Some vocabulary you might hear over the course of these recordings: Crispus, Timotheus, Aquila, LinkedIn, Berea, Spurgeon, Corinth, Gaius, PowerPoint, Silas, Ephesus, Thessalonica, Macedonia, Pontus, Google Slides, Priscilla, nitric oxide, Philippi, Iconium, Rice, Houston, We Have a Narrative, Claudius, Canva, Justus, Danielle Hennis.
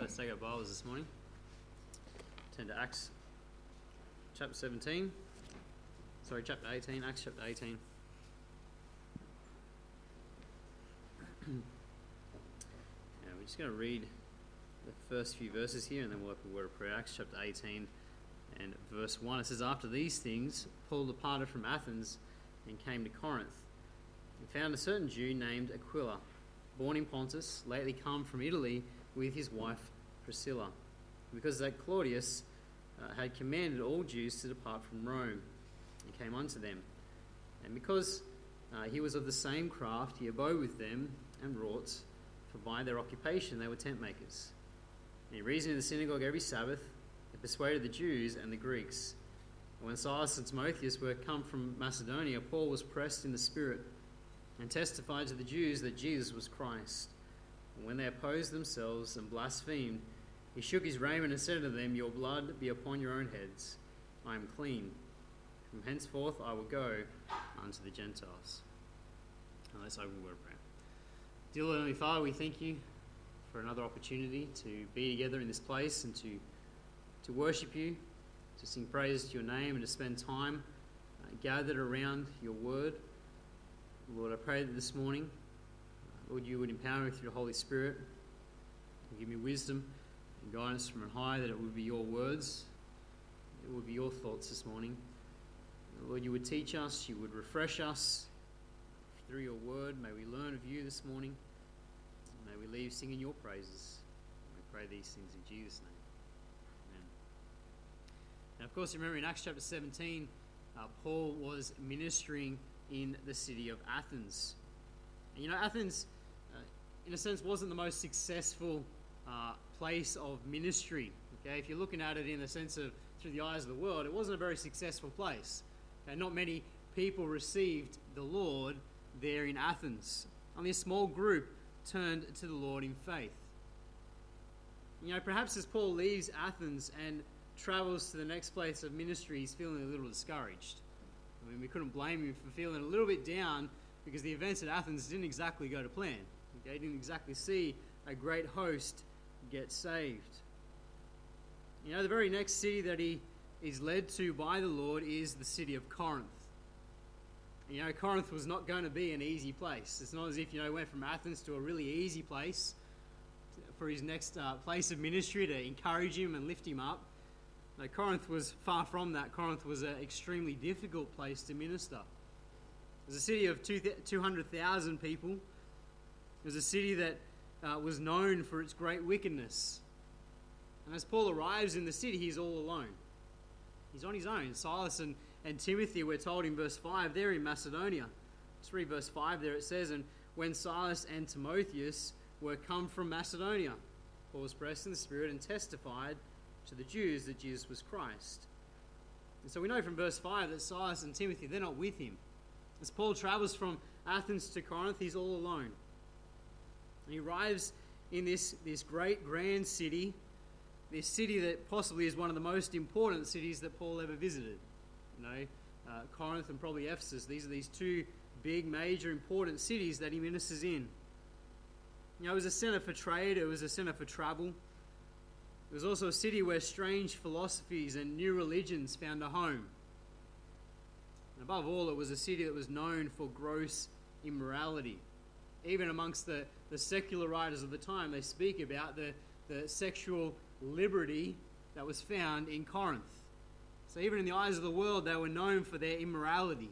Let's take our Bibles this morning. Turn to Acts chapter 17. Sorry, chapter 18. Acts chapter 18. We're just going to read the first few verses here and then we'll open a word of prayer. Acts chapter 18 and verse 1. It says, "After these things, Paul departed from Athens and came to Corinth, and found a certain Jew named Aquila, born in Pontus, lately come from Italy with his wife Priscilla, because that Claudius had commanded all Jews to depart from Rome, and came unto them. And because he was of the same craft, he abode with them and wrought, for by their occupation they were tent makers. And he reasoned in the synagogue every Sabbath, and persuaded the Jews and the Greeks. And when Silas and Timotheus were come from Macedonia, Paul was pressed in the spirit, and testified to the Jews that Jesus was Christ. And when they opposed themselves and blasphemed, he shook his raiment and said to them, 'Your blood be upon your own heads. I am clean. From henceforth I will go unto the Gentiles.'" Now let's open the word of prayer. Dear Lord, Heavenly Father, we thank you for another opportunity to be together in this place and to worship you, to sing praise to your name, and to spend time gathered around your word. Lord, I pray that this morning, Lord, you would empower me through the Holy Spirit and give me wisdom and guidance from on high, that it would be your words, it would be your thoughts this morning. Lord, you would teach us, you would refresh us through your word. May we learn of you this morning. May we leave singing your praises. We pray these things in Jesus' name. Amen. Now, of course, remember in Acts chapter 17, Paul was ministering in the city of Athens. And, Athens, in a sense, wasn't the most successful place of ministry. Okay, if you're looking at it in the sense of through the eyes of the world, it wasn't a very successful place. Okay, not many people received the Lord there in Athens. Only a small group turned to the Lord in faith. Perhaps as Paul leaves Athens and travels to the next place of ministry, he's feeling a little discouraged. We couldn't blame him for feeling a little bit down, because the events at Athens didn't exactly go to plan. Okay, didn't exactly see a great host get saved. The very next city that he is led to by the Lord is the city of Corinth. Corinth was not going to be an easy place. It's not as if, went from Athens to a really easy place for his next place of ministry to encourage him and lift him up. No, Corinth was far from that. Corinth was an extremely difficult place to minister. It was a city of 200,000 people. It was a city that was known for its great wickedness. And as Paul arrives in the city, he's all alone. He's on his own. Silas and Timothy, we're told in verse 5, they're in Macedonia. Let's read verse 5 there. It says, "And when Silas and Timotheus were come from Macedonia, Paul was pressed in the spirit and testified to the Jews that Jesus was Christ." And so we know from verse 5 that Silas and Timothy, they're not with him. As Paul travels from Athens to Corinth, he's all alone. And he arrives in this great grand city, this city that possibly is one of the most important cities that Paul ever visited. Corinth and probably Ephesus, these are these two big, major, important cities that he ministers in. It was a centre for trade, it was a centre for travel. It was also a city where strange philosophies and new religions found a home. And above all, it was a city that was known for gross immorality. Even amongst the secular writers of the time, they speak about the sexual liberty that was found in Corinth. So even in the eyes of the world, they were known for their immorality.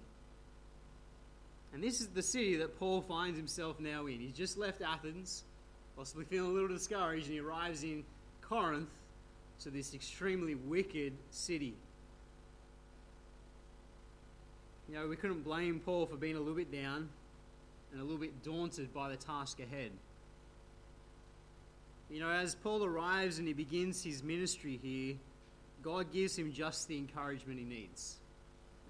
And this is the city that Paul finds himself now in. He's just left Athens, possibly feeling a little discouraged, and he arrives in Corinth, to this extremely wicked city. We couldn't blame Paul for being a little bit down and a little bit daunted by the task ahead. As Paul arrives and he begins his ministry here, God gives him just the encouragement he needs.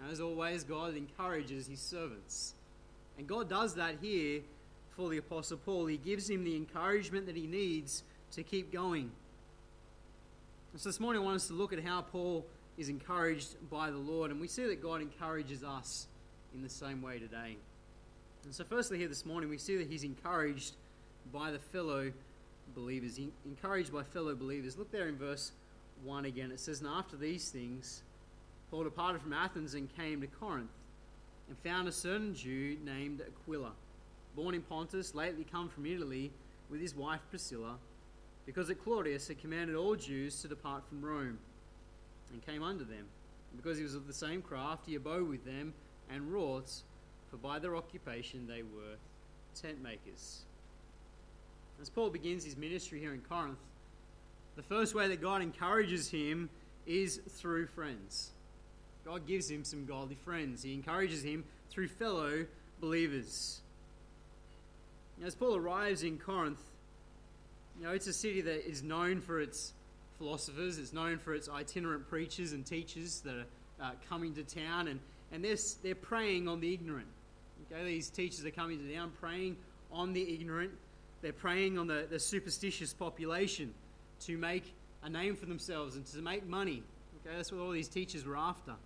And as always, God encourages his servants. And God does that here for the Apostle Paul. He gives him the encouragement that he needs to keep going. So this morning I want us to look at how Paul is encouraged by the Lord, and we see that God encourages us in the same way today. And so firstly here this morning we see that he's encouraged by the fellow believers, encouraged by fellow believers. Look there in verse 1 again. It says, "And after these things, Paul departed from Athens and came to Corinth, and found a certain Jew named Aquila, born in Pontus, lately come from Italy, with his wife Priscilla, because that Claudius had commanded all Jews to depart from Rome, and came unto them. And because he was of the same craft, he abode with them, and wrought, for by their occupation they were tent makers." As Paul begins his ministry here in Corinth, the first way that God encourages him is through friends. God gives him some godly friends. He encourages him through fellow believers. As Paul arrives in Corinth, it's a city that is known for its philosophers. It's known for its itinerant preachers and teachers that are coming to town, and they're preying on the ignorant. Okay, these teachers are coming to town preying on the ignorant. They're preying on the superstitious population to make a name for themselves and to make money. Okay, that's what all these teachers were after.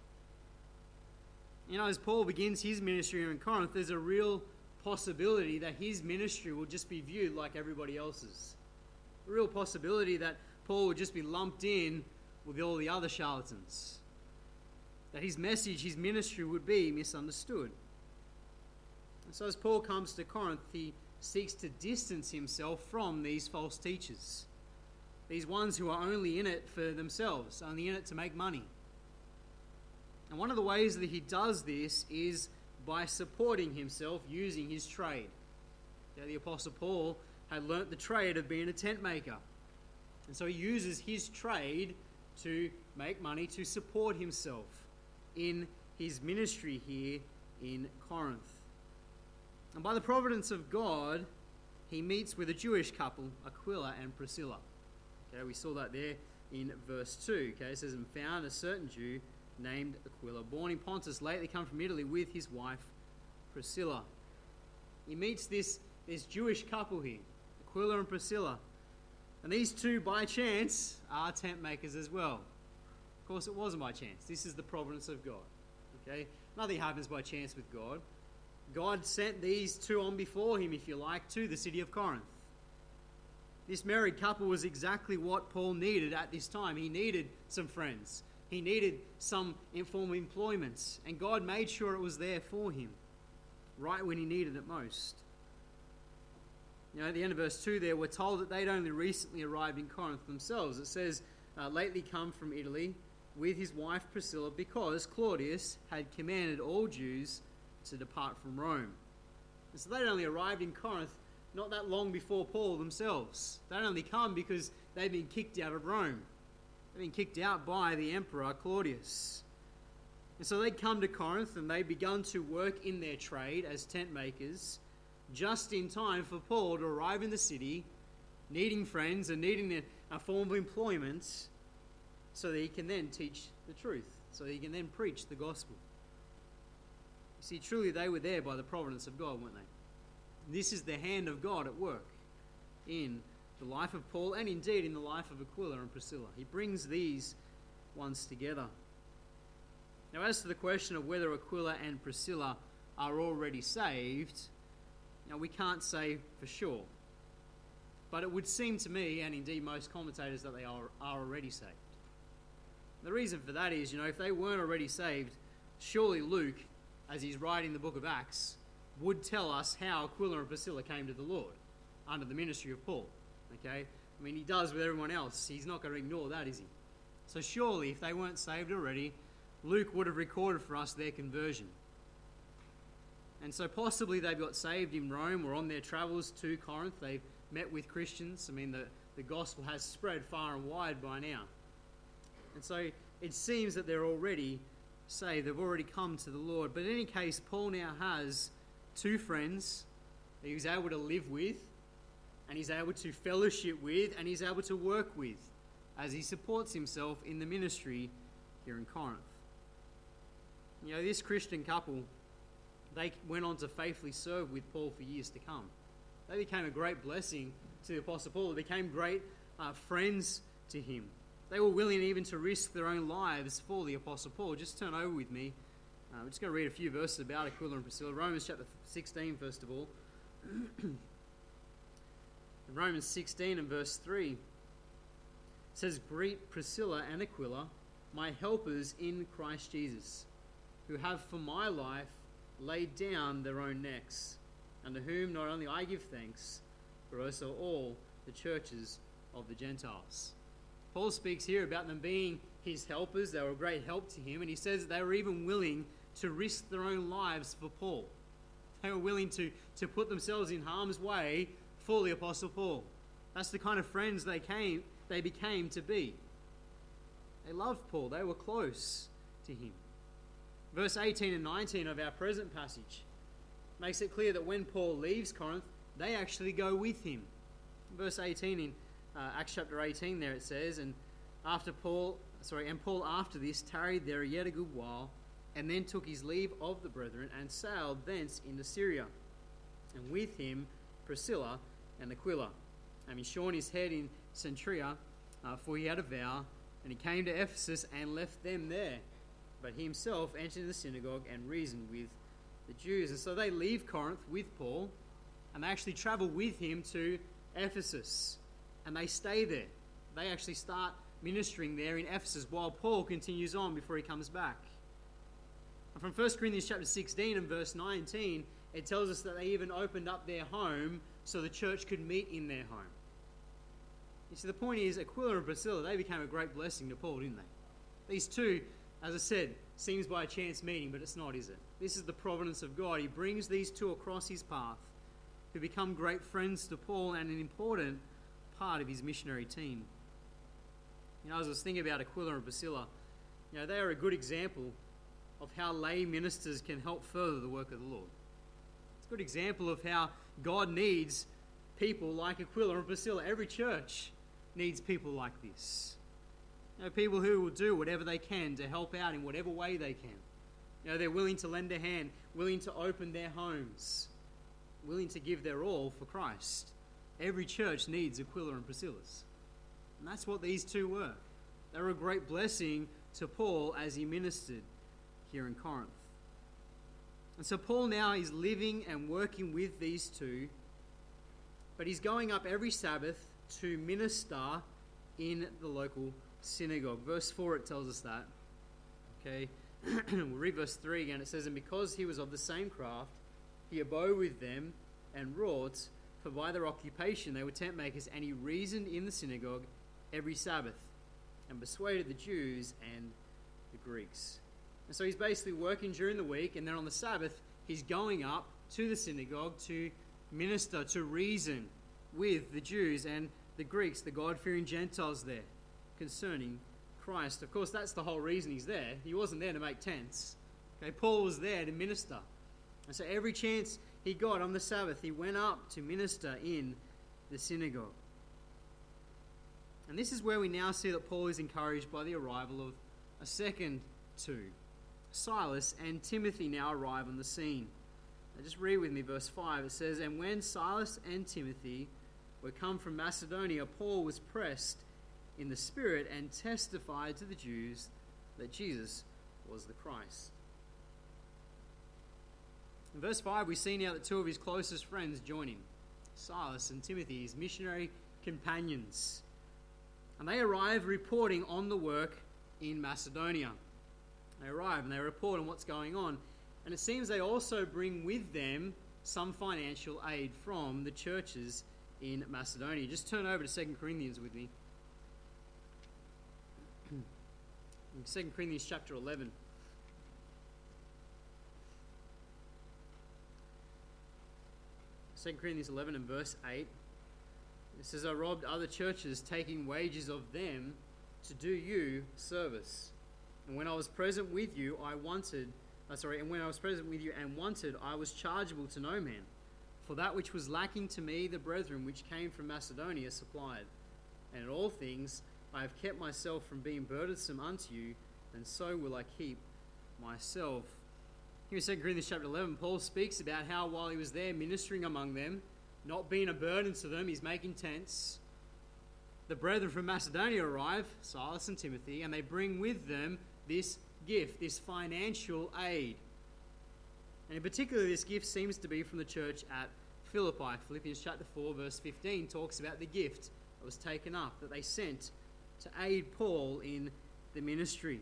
As Paul begins his ministry here in Corinth, there's a real possibility that his ministry will just be viewed like everybody else's. A real possibility that Paul will just be lumped in with all the other charlatans. That his message, his ministry would be misunderstood. And so as Paul comes to Corinth, he seeks to distance himself from these false teachers. These ones who are only in it for themselves, only in it to make money. And one of the ways that he does this is by supporting himself using his trade. Now, the Apostle Paul had learnt the trade of being a tent maker. And so he uses his trade to make money, to support himself in his ministry here in Corinth. And by the providence of God, he meets with a Jewish couple, Aquila and Priscilla. Okay, we saw that there in verse 2. Okay, it says, "And found a certain Jew named Aquila, born in Pontus, lately come from Italy with his wife Priscilla." He meets this Jewish couple here, Aquila and Priscilla. And these two, by chance, are tent makers as well. Of course, it wasn't by chance. This is the providence of God. Okay, nothing happens by chance with God. God sent these two on before him, if you like, to the city of Corinth. This married couple was exactly what Paul needed at this time. He needed some friends. He needed some informal employments, and God made sure it was there for him, right when he needed it most. At the end of verse 2 there, we're told that they'd only recently arrived in Corinth themselves. It says, "Lately come from Italy with his wife Priscilla, because Claudius had commanded all Jews to depart from Rome." And so they'd only arrived in Corinth not that long before Paul themselves. They'd only come because they'd been kicked out of Rome. They'd been kicked out by the emperor Claudius. And so they'd come to Corinth and they'd begun to work in their trade as tent makers, just in time for Paul to arrive in the city, needing friends and needing a form of employment, so that he can then teach the truth, so that he can then preach the gospel. You see, truly they were there by the providence of God, weren't they? This is the hand of God at work in the life of Paul and indeed in the life of Aquila and Priscilla. He brings these ones together. Now, as to the question of whether Aquila and Priscilla are already saved, we can't say for sure. But it would seem to me, and indeed most commentators, that they are already saved. The reason for that is, if they weren't already saved, surely Luke, as he's writing the book of Acts, would tell us how Aquila and Priscilla came to the Lord under the ministry of Paul. Okay? I mean, he does with everyone else. He's not going to ignore that, is he? So surely, if they weren't saved already, Luke would have recorded for us their conversion. And so possibly they've got saved in Rome or on their travels to Corinth. They've met with Christians. I mean, the gospel has spread far and wide by now. And so it seems that they're already saved. They've already come to the Lord. But in any case, Paul now has two friends that he was able to live with, and he's able to fellowship with, and he's able to work with as he supports himself in the ministry here in Corinth. This Christian couple, they went on to faithfully serve with Paul for years to come. They became a great blessing to the Apostle Paul. They became great friends to him. They were willing even to risk their own lives for the Apostle Paul. Just turn over with me. I'm just going to read a few verses about Aquila and Priscilla. Romans chapter 16, first of all. In Romans 16 and verse 3, it says, "Greet Priscilla and Aquila, my helpers in Christ Jesus, who have for my life laid down their own necks, and to whom not only I give thanks, but also all the churches of the Gentiles." Paul speaks here about them being his helpers. They were a great help to him, and he says that they were even willing to risk their own lives for Paul. They were willing to put themselves in harm's way for the Apostle Paul. That's the kind of friends they became to be. They loved Paul. They were close to him. Verse 18 and 19 of our present passage makes it clear that when Paul leaves Corinth, they actually go with him. Verse 18 in Acts chapter 18 there it says, "And Paul after this tarried there yet a good while, and then took his leave of the brethren, and sailed thence into Syria. And with him Priscilla and Aquila. And he shorn his head in Centria, for he had a vow, and he came to Ephesus and left them there. But he himself entered the synagogue and reasoned with the Jews." And so they leave Corinth with Paul, and they actually travel with him to Ephesus. And they stay there. They actually start ministering there in Ephesus while Paul continues on before he comes back. And from 1 Corinthians chapter 16 and verse 19, it tells us that they even opened up their home so the church could meet in their home. You see, the point is, Aquila and Priscilla, they became a great blessing to Paul, didn't they? These two, as I said, seems by a chance meeting, but it's not, is it? This is the providence of God. He brings these two across his path who become great friends to Paul and an important part of his missionary team. You know, as I was thinking about Aquila and Priscilla, you know, they are a good example of how lay ministers can help further the work of the Lord. It's a good example of how God needs people like Aquila and Priscilla. Every church needs people like this. You know, people who will do whatever they can to help out in whatever way they can. You know, they're willing to lend a hand, willing to open their homes, willing to give their all for Christ. Every church needs Aquila and Priscilla's. And that's what these two were. They were a great blessing to Paul as he ministered here in Corinth. And so Paul now is living and working with these two, but he's going up every Sabbath to minister in the local synagogue. Verse 4, it tells us that. Okay, we'll read verse 3 again. It says, "And because he was of the same craft, he abode with them and wrought, for by their occupation they were tent makers, and he reasoned in the synagogue every Sabbath, and persuaded the Jews and the Greeks." And so he's basically working during the week, and then on the Sabbath, he's going up to the synagogue to minister, to reason with the Jews and the Greeks, the God-fearing Gentiles there, concerning Christ. Of course, that's the whole reason he's there. He wasn't there to make tents. Okay, Paul was there to minister. And so every chance he got on the Sabbath, he went up to minister in the synagogue. And this is where we now see that Paul is encouraged by the arrival of a second two. Silas and Timothy now arrive on the scene. Now just read with me verse 5. It says, "And when Silas and Timothy were come from Macedonia, Paul was pressed in the Spirit and testified to the Jews that Jesus was the Christ." In verse 5, we see now that two of his closest friends join him, Silas and Timothy, his missionary companions. And they arrive reporting on the work in Macedonia. They arrive and they report on what's going on. And it seems they also bring with them some financial aid from the churches in Macedonia. Just turn over to 2 Corinthians with me. In 2 Corinthians chapter 11. And verse 8. It says, "I robbed other churches, taking wages of them to do you service. And when I was present with you, I was chargeable to no man. For that which was lacking to me, the brethren which came from Macedonia supplied. And in all things I have kept myself from being burdensome unto you, and so will I keep myself." Here in 2 Corinthians chapter 11, Paul speaks about how while he was there ministering among them, not being a burden to them, he's making tents, the brethren from Macedonia arrive, Silas and Timothy, and they bring with them this gift, this financial aid. And in particular, this gift seems to be from the church at Philippi. Philippians chapter 4, verse 15 talks about the gift that was taken up, that they sent to aid Paul in the ministry.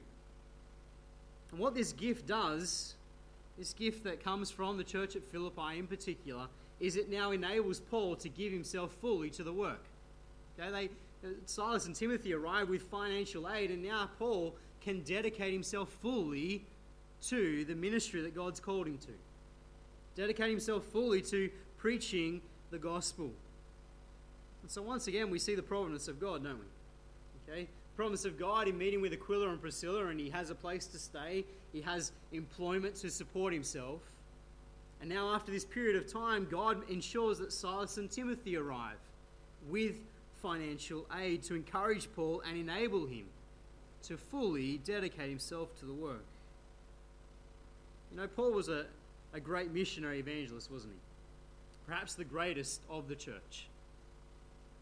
And what this gift does, this gift that comes from the church at Philippi in particular, is it now enables Paul to give himself fully to the work. Okay, Silas and Timothy arrived with financial aid, and now Paul can dedicate himself fully to the ministry that God's called him to. Dedicate himself fully to preaching the gospel. And so once again, we see the providence of God, don't we? Okay? Providence of God in meeting with Aquila and Priscilla, and he has a place to stay. He has employment to support himself. And now after this period of time, God ensures that Silas and Timothy arrive with financial aid to encourage Paul and enable him to fully dedicate himself to the work. You know, Paul was a great missionary evangelist, wasn't he? Perhaps the greatest of the church.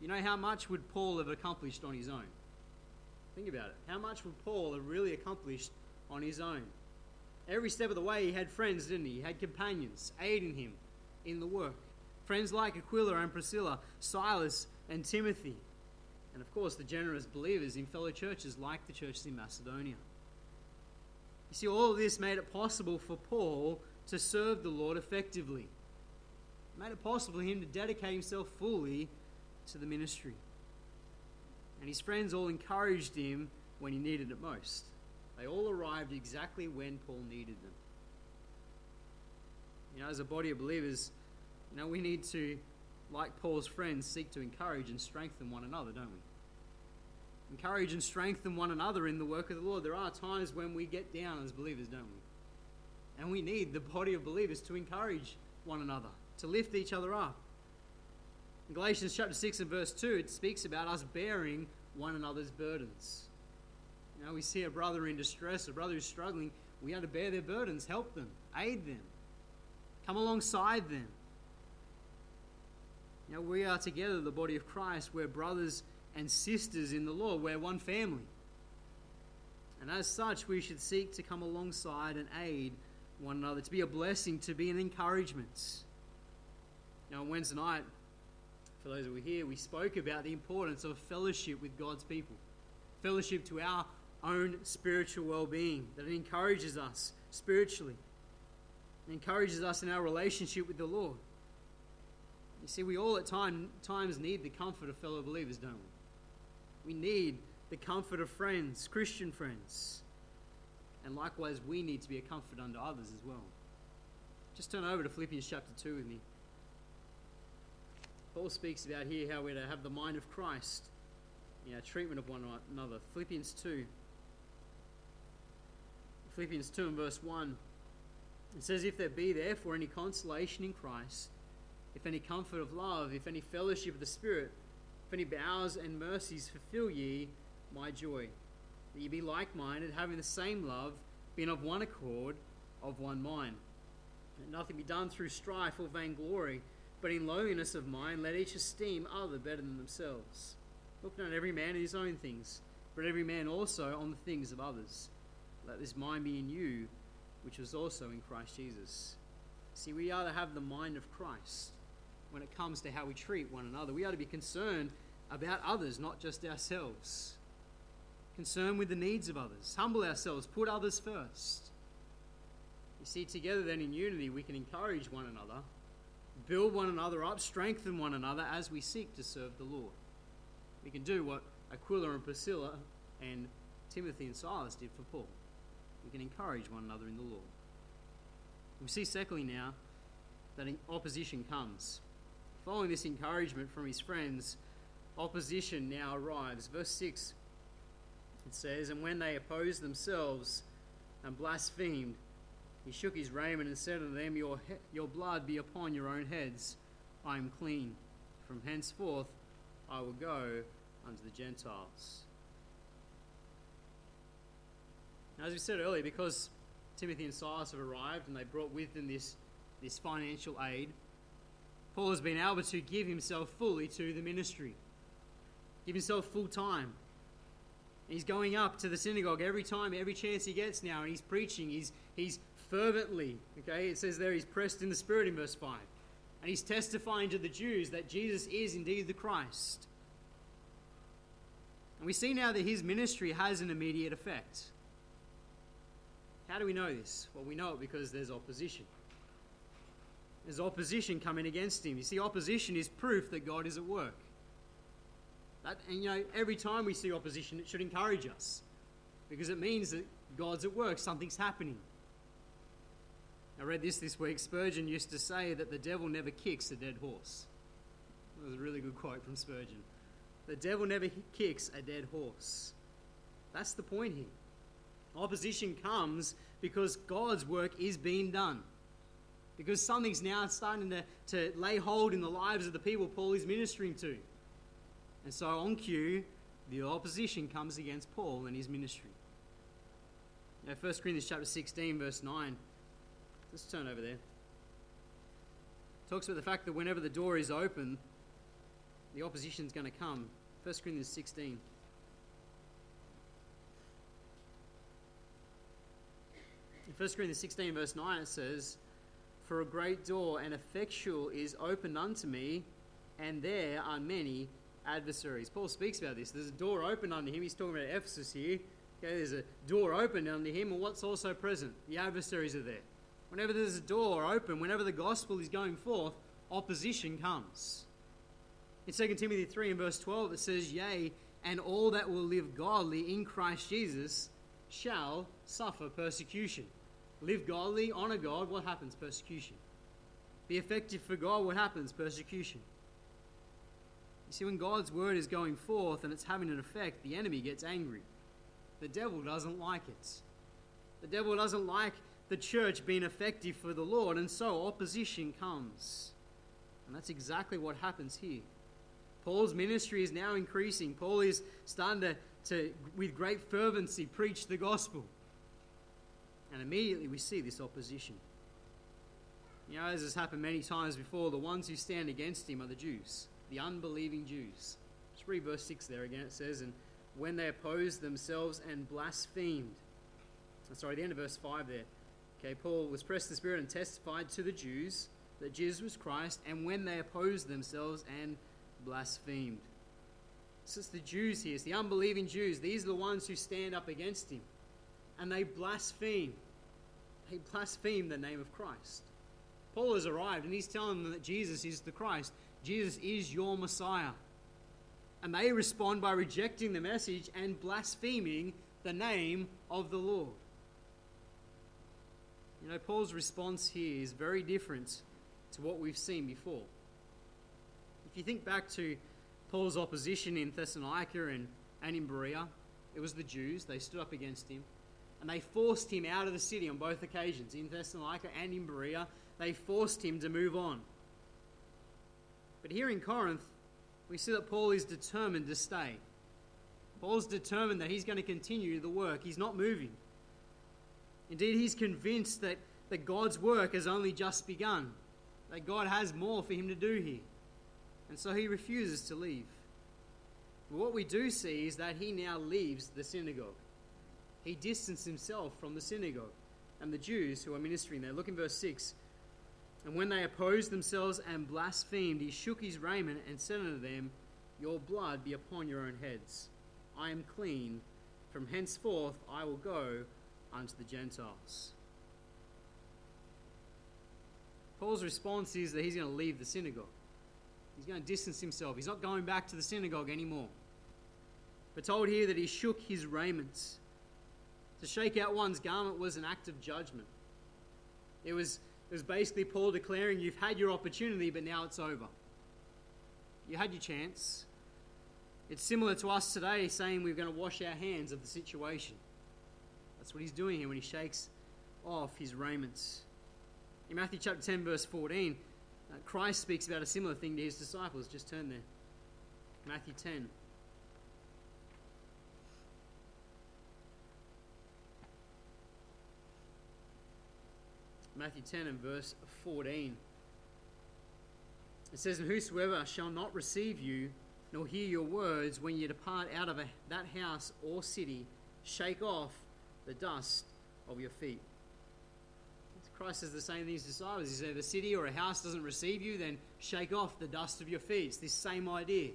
You know, how much would Paul have accomplished on his own? Think about it. How much would Paul have really accomplished on his own? Every step of the way he had friends, didn't he? He had companions aiding him in the work. Friends like Aquila and Priscilla, Silas and Timothy. And of course the generous believers in fellow churches like the churches in Macedonia. You see, all of this made it possible for Paul to serve the Lord effectively. It made it possible for him to dedicate himself fully to the ministry. And his friends all encouraged him when he needed it most. They all arrived exactly when Paul needed them. You know, as a body of believers, you know, we need to, like Paul's friends, seek to encourage and strengthen one another, don't we? Encourage and strengthen one another in the work of the Lord. There are times when we get down as believers, don't we? And we need the body of believers to encourage one another, to lift each other up. In Galatians chapter 6 and verse 2, it speaks about us bearing one another's burdens. You know, we see a brother in distress, a brother who's struggling. We are to bear their burdens, help them, aid them, come alongside them. You know, we are together, the body of Christ. We're brothers and sisters in the Lord. We're one family. And as such, we should seek to come alongside and aid one another, to be a blessing, to be an encouragement. You know, on Wednesday night, for those who were here, we spoke about the importance of fellowship with God's people. Fellowship to our own spiritual well-being, that it encourages us spiritually. It encourages us in our relationship with the Lord. You see, we all at times need the comfort of fellow believers, don't we? We need the comfort of friends, Christian friends. And likewise, we need to be a comfort unto others as well. Just turn over to Philippians chapter 2 with me. Paul speaks about here how we're to have the mind of Christ in our treatment of one another. Philippians 2 and verse 1. It says, if there be therefore any consolation in Christ, if any comfort of love, if any fellowship of the Spirit, if any bowels and mercies, fulfill ye my joy, that ye be like-minded, having the same love, being of one accord, of one mind. Let nothing be done through strife or vainglory, but in lowliness of mind, let each esteem other better than themselves. Look not every man at his own things, but every man also on the things of others. Let this mind be in you, which was also in Christ Jesus. See, we are to have the mind of Christ when it comes to how we treat one another. We are to be concerned about others, not just ourselves. Concerned with the needs of others. Humble ourselves. Put others first. You see, together then in unity, we can encourage one another, build one another up, strengthen one another as we seek to serve the Lord. We can do what Aquila and Priscilla and Timothy and Silas did for Paul. We can encourage one another in the Lord. We see secondly now that opposition comes. Following this encouragement from his friends, opposition now arrives. Verse 6, it says, and when they opposed themselves and blasphemed, he shook his raiment and said unto them, your blood be upon your own heads, I am clean. From henceforth I will go unto the Gentiles. Now, as we said earlier, because Timothy and Silas have arrived and they brought with them this financial aid, Paul has been able to give himself fully to the ministry, give himself full time. And he's going up to the synagogue every time, every chance he gets now, and he's preaching. He's fervently, okay, it says there he's pressed in the Spirit in verse 5. And he's testifying to the Jews that Jesus is indeed the Christ. And we see now that his ministry has an immediate effect. How do we know this? Well, we know it because there's opposition. There's opposition coming against him. You see, opposition is proof that God is at work. And every time we see opposition, it should encourage us, because it means that God's at work, something's happening. I read this week. Spurgeon used to say that the devil never kicks a dead horse. That was a really good quote from Spurgeon. The devil never kicks a dead horse. That's the point here. Opposition comes because God's work is being done. Because something's now starting to lay hold in the lives of the people Paul is ministering to. And so on cue, the opposition comes against Paul and his ministry. Now, 1 Corinthians chapter 16, verse 9. Let's turn over there. It talks about the fact that whenever the door is open, the opposition's going to come. 1 Corinthians 16. In 1 Corinthians 16, verse 9, it says, "For a great door and effectual is opened unto me, and there are many adversaries." Paul speaks about this. There's a door open unto him. He's talking about Ephesus here. Okay, there's a door open unto him, and what's also present? The adversaries are there. Whenever there's a door open, whenever the gospel is going forth, opposition comes. In 2 Timothy 3 and verse 12, it says, "Yea, and all that will live godly in Christ Jesus shall suffer persecution." Live godly, honor God, what happens? Persecution. Be effective for God, what happens? Persecution. You see, when God's word is going forth and it's having an effect, the enemy gets angry. The devil doesn't like it. The devil doesn't like the church being effective for the Lord, and so opposition comes. And that's exactly what happens here. Paul's ministry is now increasing. Paul is starting to with great fervency, preach the gospel. And immediately we see this opposition. As has happened many times before, the ones who stand against him are the Jews, the unbelieving Jews. Just read verse 6 there again. It says, "And when they opposed themselves and blasphemed." The end of verse 5 there. Okay, Paul was pressed in the Spirit and testified to the Jews that Jesus was Christ, and when they opposed themselves and blasphemed. So it's the Jews here. It's the unbelieving Jews. These are the ones who stand up against him. And they blaspheme. They blaspheme the name of Christ. Paul has arrived and he's telling them that Jesus is the Christ. Jesus is your Messiah. And they respond by rejecting the message and blaspheming the name of the Lord. Paul's response here is very different to what we've seen before. If you think back to Paul's opposition in Thessalonica and in Berea, it was the Jews. They stood up against him. And they forced him out of the city on both occasions, in Thessalonica and in Berea. They forced him to move on. But here in Corinth, we see that Paul is determined to stay. Paul's determined that he's going to continue the work. He's not moving. Indeed, he's convinced that God's work has only just begun, that God has more for him to do here. And so he refuses to leave. But what we do see is that he now leaves the synagogue. He distanced himself from the synagogue and the Jews who are ministering there. Look in verse 6. "And when they opposed themselves and blasphemed, he shook his raiment and said unto them, Your blood be upon your own heads. I am clean. From henceforth I will go unto the Gentiles." Paul's response is that he's going to leave the synagogue. He's going to distance himself. He's not going back to the synagogue anymore. We're told here that he shook his raiment. To shake out one's garment was an act of judgment. It was basically Paul declaring, you've had your opportunity, but now it's over. You had your chance. It's similar to us today saying we're going to wash our hands of the situation. That's what he's doing here when he shakes off his raiments. In Matthew chapter 10, verse 14, Christ speaks about a similar thing to his disciples. Just turn there. Matthew 10. Matthew 10 and verse 14. It says, "And whosoever shall not receive you, nor hear your words, when ye depart out of that house or city, shake off the dust of your feet." Christ says the same thing to his disciples. He says, if a city or a house doesn't receive you, then shake off the dust of your feet. It's this same idea.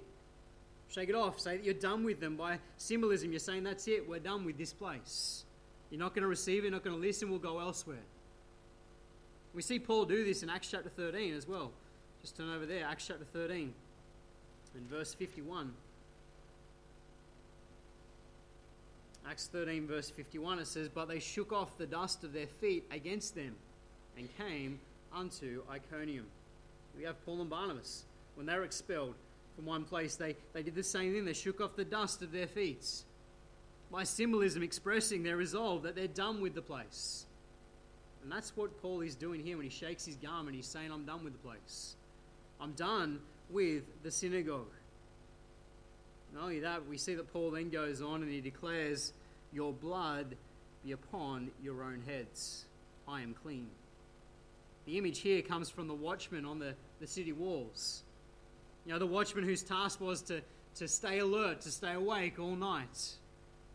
Shake it off. Say that you're done with them. By symbolism, you're saying, that's it. We're done with this place. You're not going to receive it. You're not going to listen. We'll go elsewhere. We see Paul do this in Acts chapter 13 as well. Just turn over there. Acts chapter 13 and verse 51. Acts 13 verse 51, it says, but they shook off the dust of their feet against them and came unto Iconium. We have Paul and Barnabas. When they were expelled from one place, they did the same thing. They shook off the dust of their feet. By symbolism, expressing their resolve that they're done with the place. And that's what Paul is doing here when he shakes his garment. He's saying, I'm done with the place. I'm done with the synagogue. Not only that, we see that Paul then goes on and he declares, your blood be upon your own heads. I am clean. The image here comes from the watchman on the city walls. You know, the watchman whose task was to stay alert, to stay awake all night,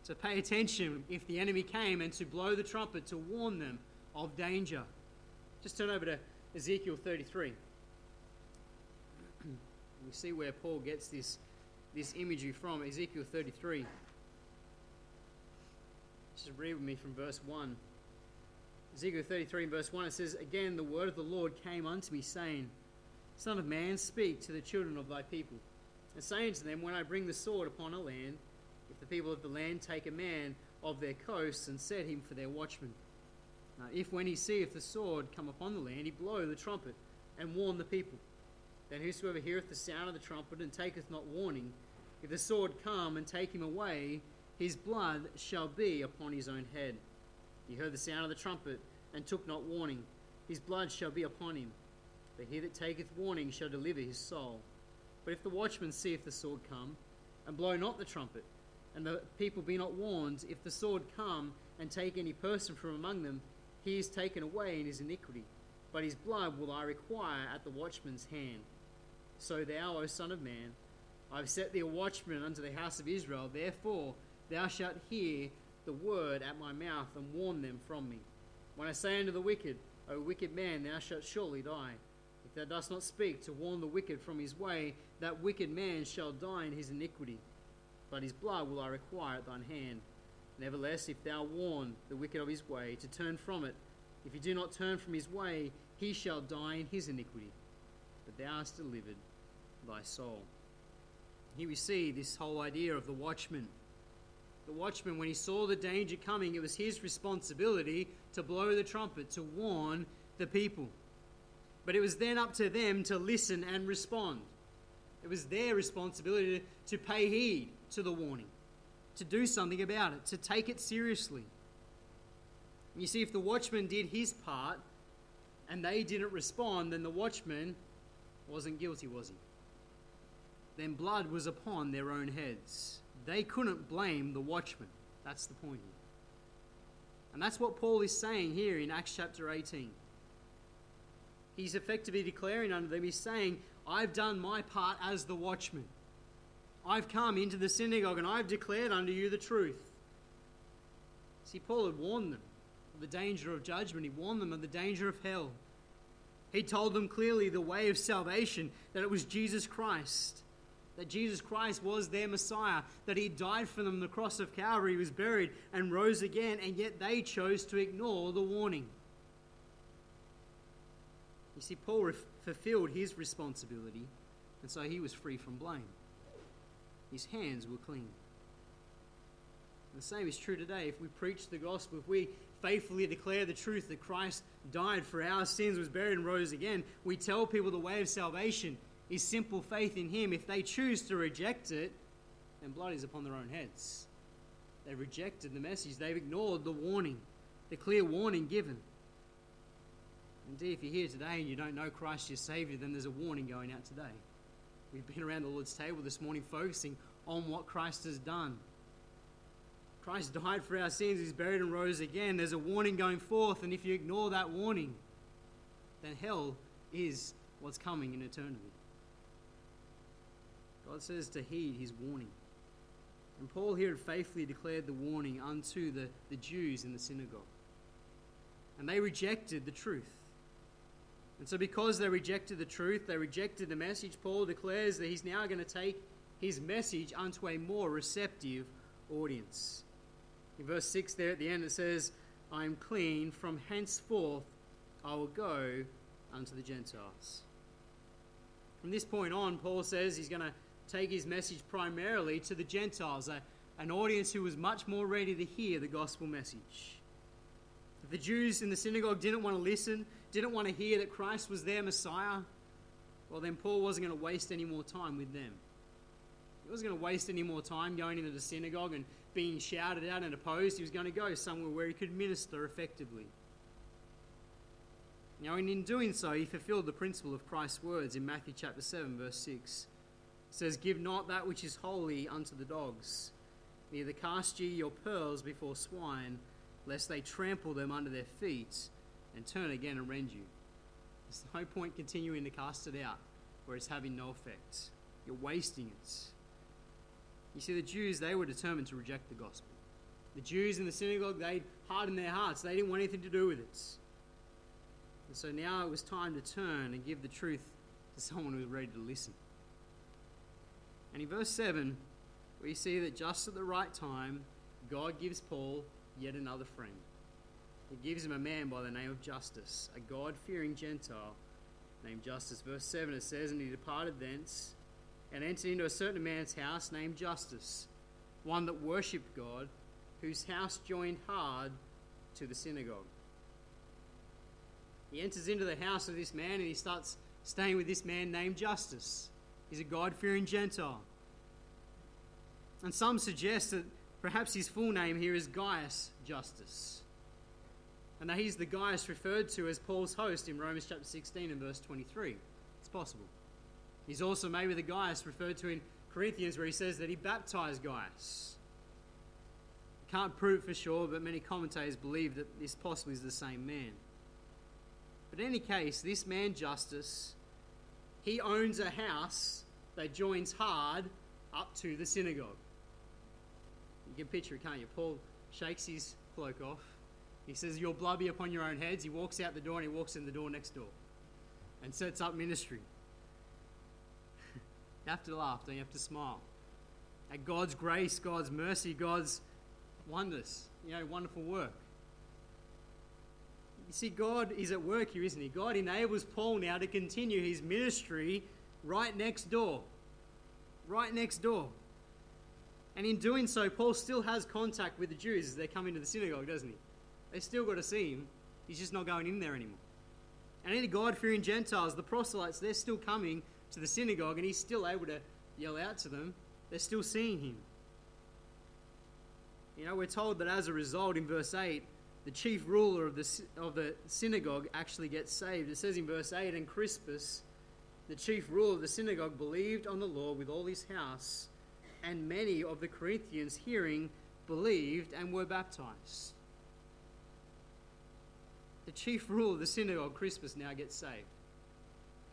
to pay attention if the enemy came and to blow the trumpet to warn them of danger. Just turn over to Ezekiel 33. We see where Paul gets this imagery from Ezekiel 33. Just read with me from verse 1. Ezekiel 33 verse 1, it says, again, the word of the Lord came unto me, saying, Son of man, speak to the children of thy people, and say unto them, when I bring the sword upon a land, if the people of the land take a man of their coasts, and set him for their watchman. Now, if when he seeth the sword come upon the land, he blow the trumpet, and warn the people. Then whosoever heareth the sound of the trumpet, and taketh not warning, if the sword come and take him away, his blood shall be upon his own head. He heard the sound of the trumpet, and took not warning, his blood shall be upon him. But he that taketh warning shall deliver his soul. But if the watchman seeth the sword come, and blow not the trumpet, and the people be not warned, if the sword come, and take any person from among them, he is taken away in his iniquity. But his blood will I require at the watchman's hand. So thou, O Son of Man, I have set thee a watchman unto the house of Israel. Therefore thou shalt hear the word at my mouth, and warn them from me. When I say unto the wicked, O wicked man, thou shalt surely die. If thou dost not speak to warn the wicked from his way, that wicked man shall die in his iniquity. But his blood will I require at thine hand. Nevertheless, if thou warn the wicked of his way, to turn from it, if he do not turn from his way, he shall die in his iniquity. But thou hast delivered thy soul. Here we see this whole idea of the watchman. The watchman, when he saw the danger coming, it was his responsibility to blow the trumpet, to warn the people. But it was then up to them to listen and respond. It was their responsibility to pay heed to the warning, to do something about it, to take it seriously. And you see, if the watchman did his part, and they didn't respond, then the watchman wasn't guilty, was he? Then blood was upon their own heads. They couldn't blame the watchman. That's the point here. And that's what Paul is saying here in Acts chapter 18. He's effectively declaring unto them, he's saying, I've done my part as the watchman. I've come into the synagogue and I've declared unto you the truth. See, Paul had warned them of the danger of judgment. He warned them of the danger of hell. He told them clearly the way of salvation, that it was Jesus Christ, that Jesus Christ was their Messiah, that he died for them on the cross of Calvary, he was buried and rose again, and yet they chose to ignore the warning. You see, Paul fulfilled his responsibility, and so he was free from blame. His hands were clean. And the same is true today. If we preach the gospel, if we faithfully declare the truth that Christ died for our sins, was buried and rose again, we tell people the way of salvation is simple faith in him. If they choose to reject it, then blood is upon their own heads. They've rejected the message. They've ignored the warning, the clear warning given. Indeed, if you're here today and you don't know Christ your Savior, then there's a warning going out today. We've been around the Lord's table this morning focusing on what Christ has done. Christ died for our sins, he's buried and rose again. There's a warning going forth, and if you ignore that warning, then hell is what's coming in eternity. God says to heed his warning. And Paul here had faithfully declared the warning unto the Jews in the synagogue. and they rejected the truth. And so because they rejected the truth, they rejected the message, Paul declares that he's now going to take his message unto a more receptive audience. In verse 6 there at the end it says, I am clean, from henceforth I will go unto the Gentiles. From this point on, Paul says he's going to take his message primarily to the Gentiles, an audience who was much more ready to hear the gospel message. If the Jews in the synagogue didn't want to listen, didn't want to hear that Christ was their Messiah, well then Paul wasn't going to waste any more time with them. He wasn't going to waste any more time going into the synagogue and being shouted at and opposed. He was going to go somewhere where he could minister effectively. Now, in doing so, he fulfilled the principle of Christ's words in Matthew chapter 7, verse 6. It says, give not that which is holy unto the dogs, neither cast ye your pearls before swine, lest they trample them under their feet and turn again and rend you. There's no point continuing to cast it out where it's having no effect. You're wasting it. You see, the Jews, they were determined to reject the gospel. The Jews in the synagogue, they hardened their hearts. They didn't want anything to do with it. And so now it was time to turn and give the truth to someone who was ready to listen. And in verse 7, we see that just at the right time, God gives Paul yet another friend. He gives him a man by the name of Justus, a God-fearing Gentile named Justus. Verse 7, it says, and he departed thence, and entered into a certain man's house named Justus, one that worshipped God, whose house joined hard to the synagogue. He enters into the house of this man and he starts staying with this man named Justus. He's a God-fearing Gentile. And some suggest that perhaps his full name here is Gaius Justus, and that he's the Gaius referred to as Paul's host in Romans chapter 16 and verse 23. It's possible. He's also maybe the Gaius referred to in Corinthians where he says that he baptized Gaius. Can't prove for sure, but many commentators believe that this possibly is the same man. But in any case, this man Justus, he owns a house that joins hard up to the synagogue. You can picture it, can't you? Paul shakes his cloak off. He says, your blood be upon your own heads. He walks out the door and he walks in the door next door and sets up ministry. You have to laugh, don't you have to smile at God's grace, God's mercy, God's wonders, wonderful work. You see, God is at work here, isn't he? God enables Paul now to continue his ministry right next door. And in doing so, Paul still has contact with the Jews as they come into the synagogue, doesn't he? They still got to see him. He's just not going in there anymore. And any God-fearing Gentiles, the proselytes, they're still coming to the synagogue, and he's still able to yell out to them. They're still seeing him. We're told that as a result, in verse 8, the chief ruler of the synagogue actually gets saved. It says in verse 8, and Crispus, the chief ruler of the synagogue, believed on the Lord with all his house, and many of the Corinthians hearing believed and were baptized. The chief ruler of the synagogue, Crispus, now gets saved.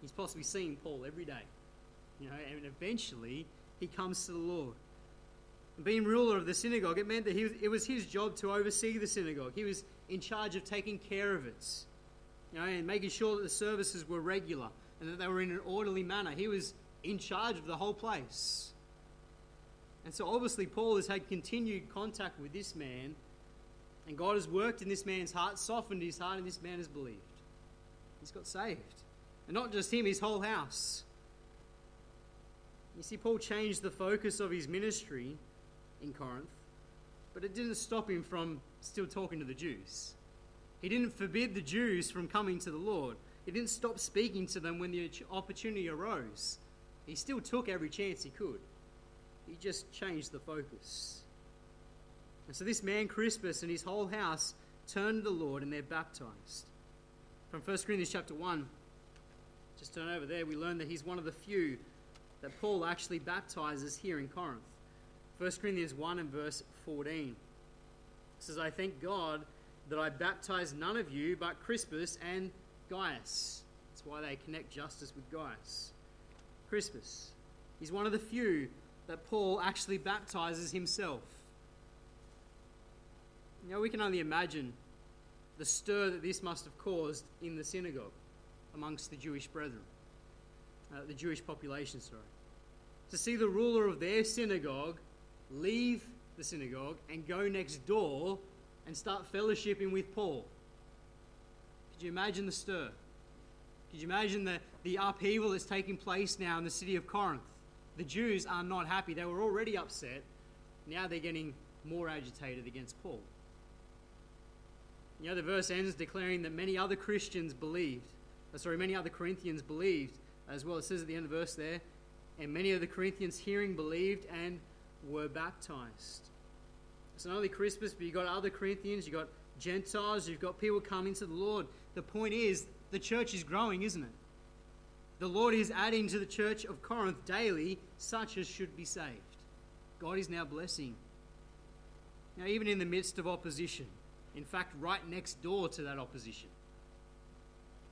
He's possibly seeing Paul every day. And eventually he comes to the Lord. And being ruler of the synagogue, it meant that it was his job to oversee the synagogue. He was in charge of taking care of it, and making sure that the services were regular and that they were in an orderly manner. He was in charge of the whole place. And so obviously Paul has had continued contact with this man, and God has worked in this man's heart, softened his heart, and this man has believed. He's got saved. And not just him, his whole house. You see, Paul changed the focus of his ministry in Corinth, but it didn't stop him from still talking to the Jews. He didn't forbid the Jews from coming to the Lord. He didn't stop speaking to them when the opportunity arose. He still took every chance he could. He just changed the focus. And so this man Crispus and his whole house turn to the Lord, and they're baptized. From 1 Corinthians chapter 1, just turn over there, we learn that he's one of the few that Paul actually baptizes here in Corinth. 1 Corinthians 1 and verse 14. It says, I thank God that I baptized none of you but Crispus and Gaius. That's why they connect Justus with Gaius. Crispus. He's one of the few that Paul actually baptizes himself. We can only imagine the stir that this must have caused in the synagogue amongst the Jewish brethren, the Jewish population, sorry. To see the ruler of their synagogue leave the synagogue and go next door and start fellowshipping with Paul. Could you imagine the stir? Could you imagine the upheaval that's taking place now in the city of Corinth? The Jews are not happy. They were already upset. Now they're getting more agitated against Paul. You know, the verse ends declaring that many other Corinthians believed as well. It says at the end of the verse there, and many of the Corinthians hearing believed and were baptized. It's not only Crispus, but you've got other Corinthians, you've got Gentiles, you've got people coming to the Lord. The point is, the church is growing, isn't it? The Lord is adding to the church of Corinth daily such as should be saved. God is now blessing. Now, even in the midst of opposition, in fact, right next door to that opposition,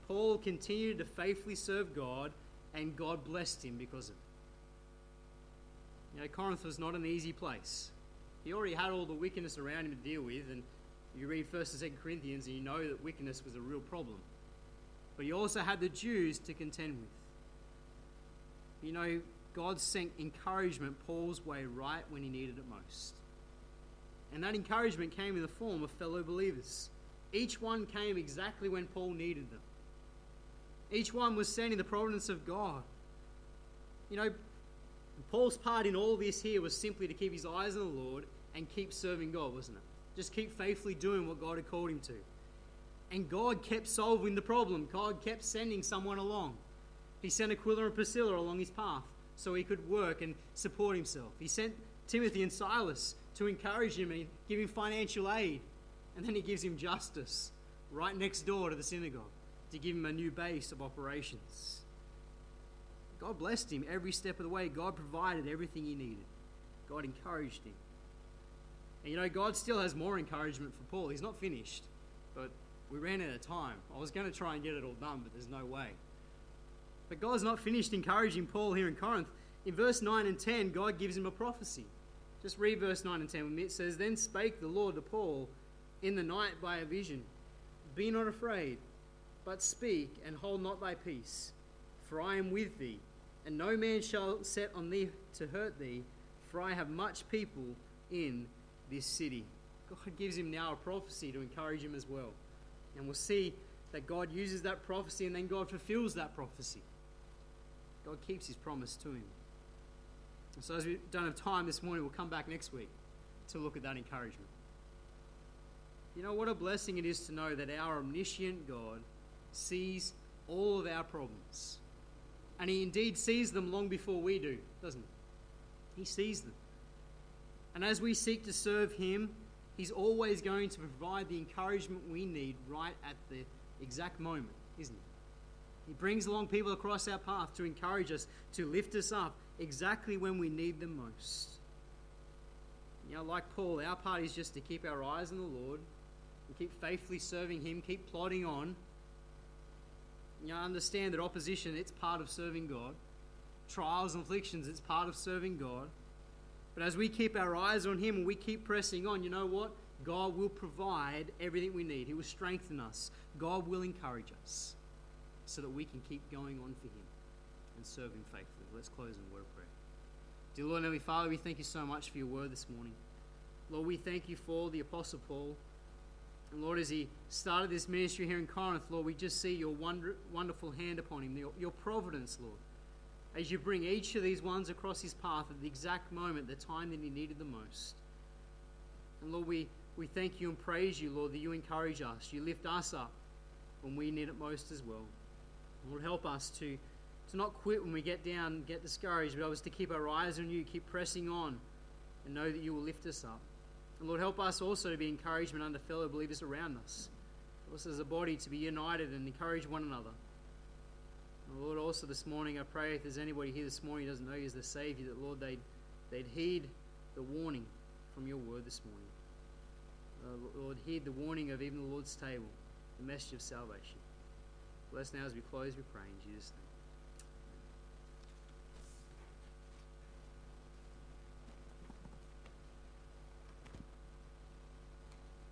Paul continued to faithfully serve God, and God blessed him because of it. You know, Corinth was not an easy place. He already had all the wickedness around him to deal with, and you read 1st and 2nd Corinthians, and you know that wickedness was a real problem. But he also had the Jews to contend with. You know, God sent encouragement Paul's way right when he needed it most. And that encouragement came in the form of fellow believers. Each one came exactly when Paul needed them. Each one was sent in the providence of God. You know, Paul's part in all this here was simply to keep his eyes on the Lord and keep serving God, wasn't it? Just keep faithfully doing what God had called him to. And God kept solving the problem. God kept sending someone along. He sent Aquila and Priscilla along his path so he could work and support himself. He sent Timothy and Silas to encourage him and give him financial aid. And then he gives him Justus right next door to the synagogue to give him a new base of operations. God blessed him every step of the way. God provided everything he needed. God encouraged him. And you know, God still has more encouragement for Paul. He's not finished, but we ran out of time. I was going to try and get it all done, but there's no way. But God's not finished encouraging Paul here in Corinth. In verse 9 and 10, God gives him a prophecy. Just read verse 9 and 10 with me. It says, Then spake the Lord to Paul in the night by a vision, Be not afraid, but speak, and hold not thy peace, for I am with thee, and no man shall set on thee to hurt thee, for I have much people in this city. God gives him now a prophecy to encourage him as well. And we'll see that God uses that prophecy, and then God fulfills that prophecy. God keeps his promise to him. And so as we don't have time this morning, we'll come back next week to look at that encouragement. You know, what a blessing it is to know that our omniscient God sees all of our problems. And he indeed sees them long before we do, doesn't he? He sees them. And as we seek to serve him, he's always going to provide the encouragement we need right at the exact moment, isn't he? He brings along people across our path to encourage us, to lift us up exactly when we need them most. You know, like Paul, our part is just to keep our eyes on the Lord and keep faithfully serving him, keep plodding on. You know, understand that opposition, it's part of serving God. Trials and afflictions, it's part of serving God. But as we keep our eyes on him and we keep pressing on, you know what? God will provide everything we need. He will strengthen us. God will encourage us so that we can keep going on for him and serve him faithfully. Let's close in a word of prayer. Dear Lord and Heavenly Father, we thank you so much for your word this morning. Lord, we thank you for the Apostle Paul. And Lord, as he started this ministry here in Corinth, Lord, we just see your wonderful hand upon him, your providence, Lord. As you bring each of these ones across his path at the exact moment, the time that he needed the most. And Lord, we thank you and praise you, Lord, that you encourage us. You lift us up when we need it most as well. Lord, help us to not quit when we get down and get discouraged, but always to keep our eyes on you, keep pressing on, and know that you will lift us up. And Lord, help us also to be encouragement under fellow believers around us. Help us as a body to be united and encourage one another. Lord, also this morning, I pray if there's anybody here this morning who doesn't know you as the Savior, that, Lord, they'd heed the warning from your word this morning. Lord, heed the warning of even the Lord's table, the message of salvation. Bless now as we close, we pray in Jesus' name.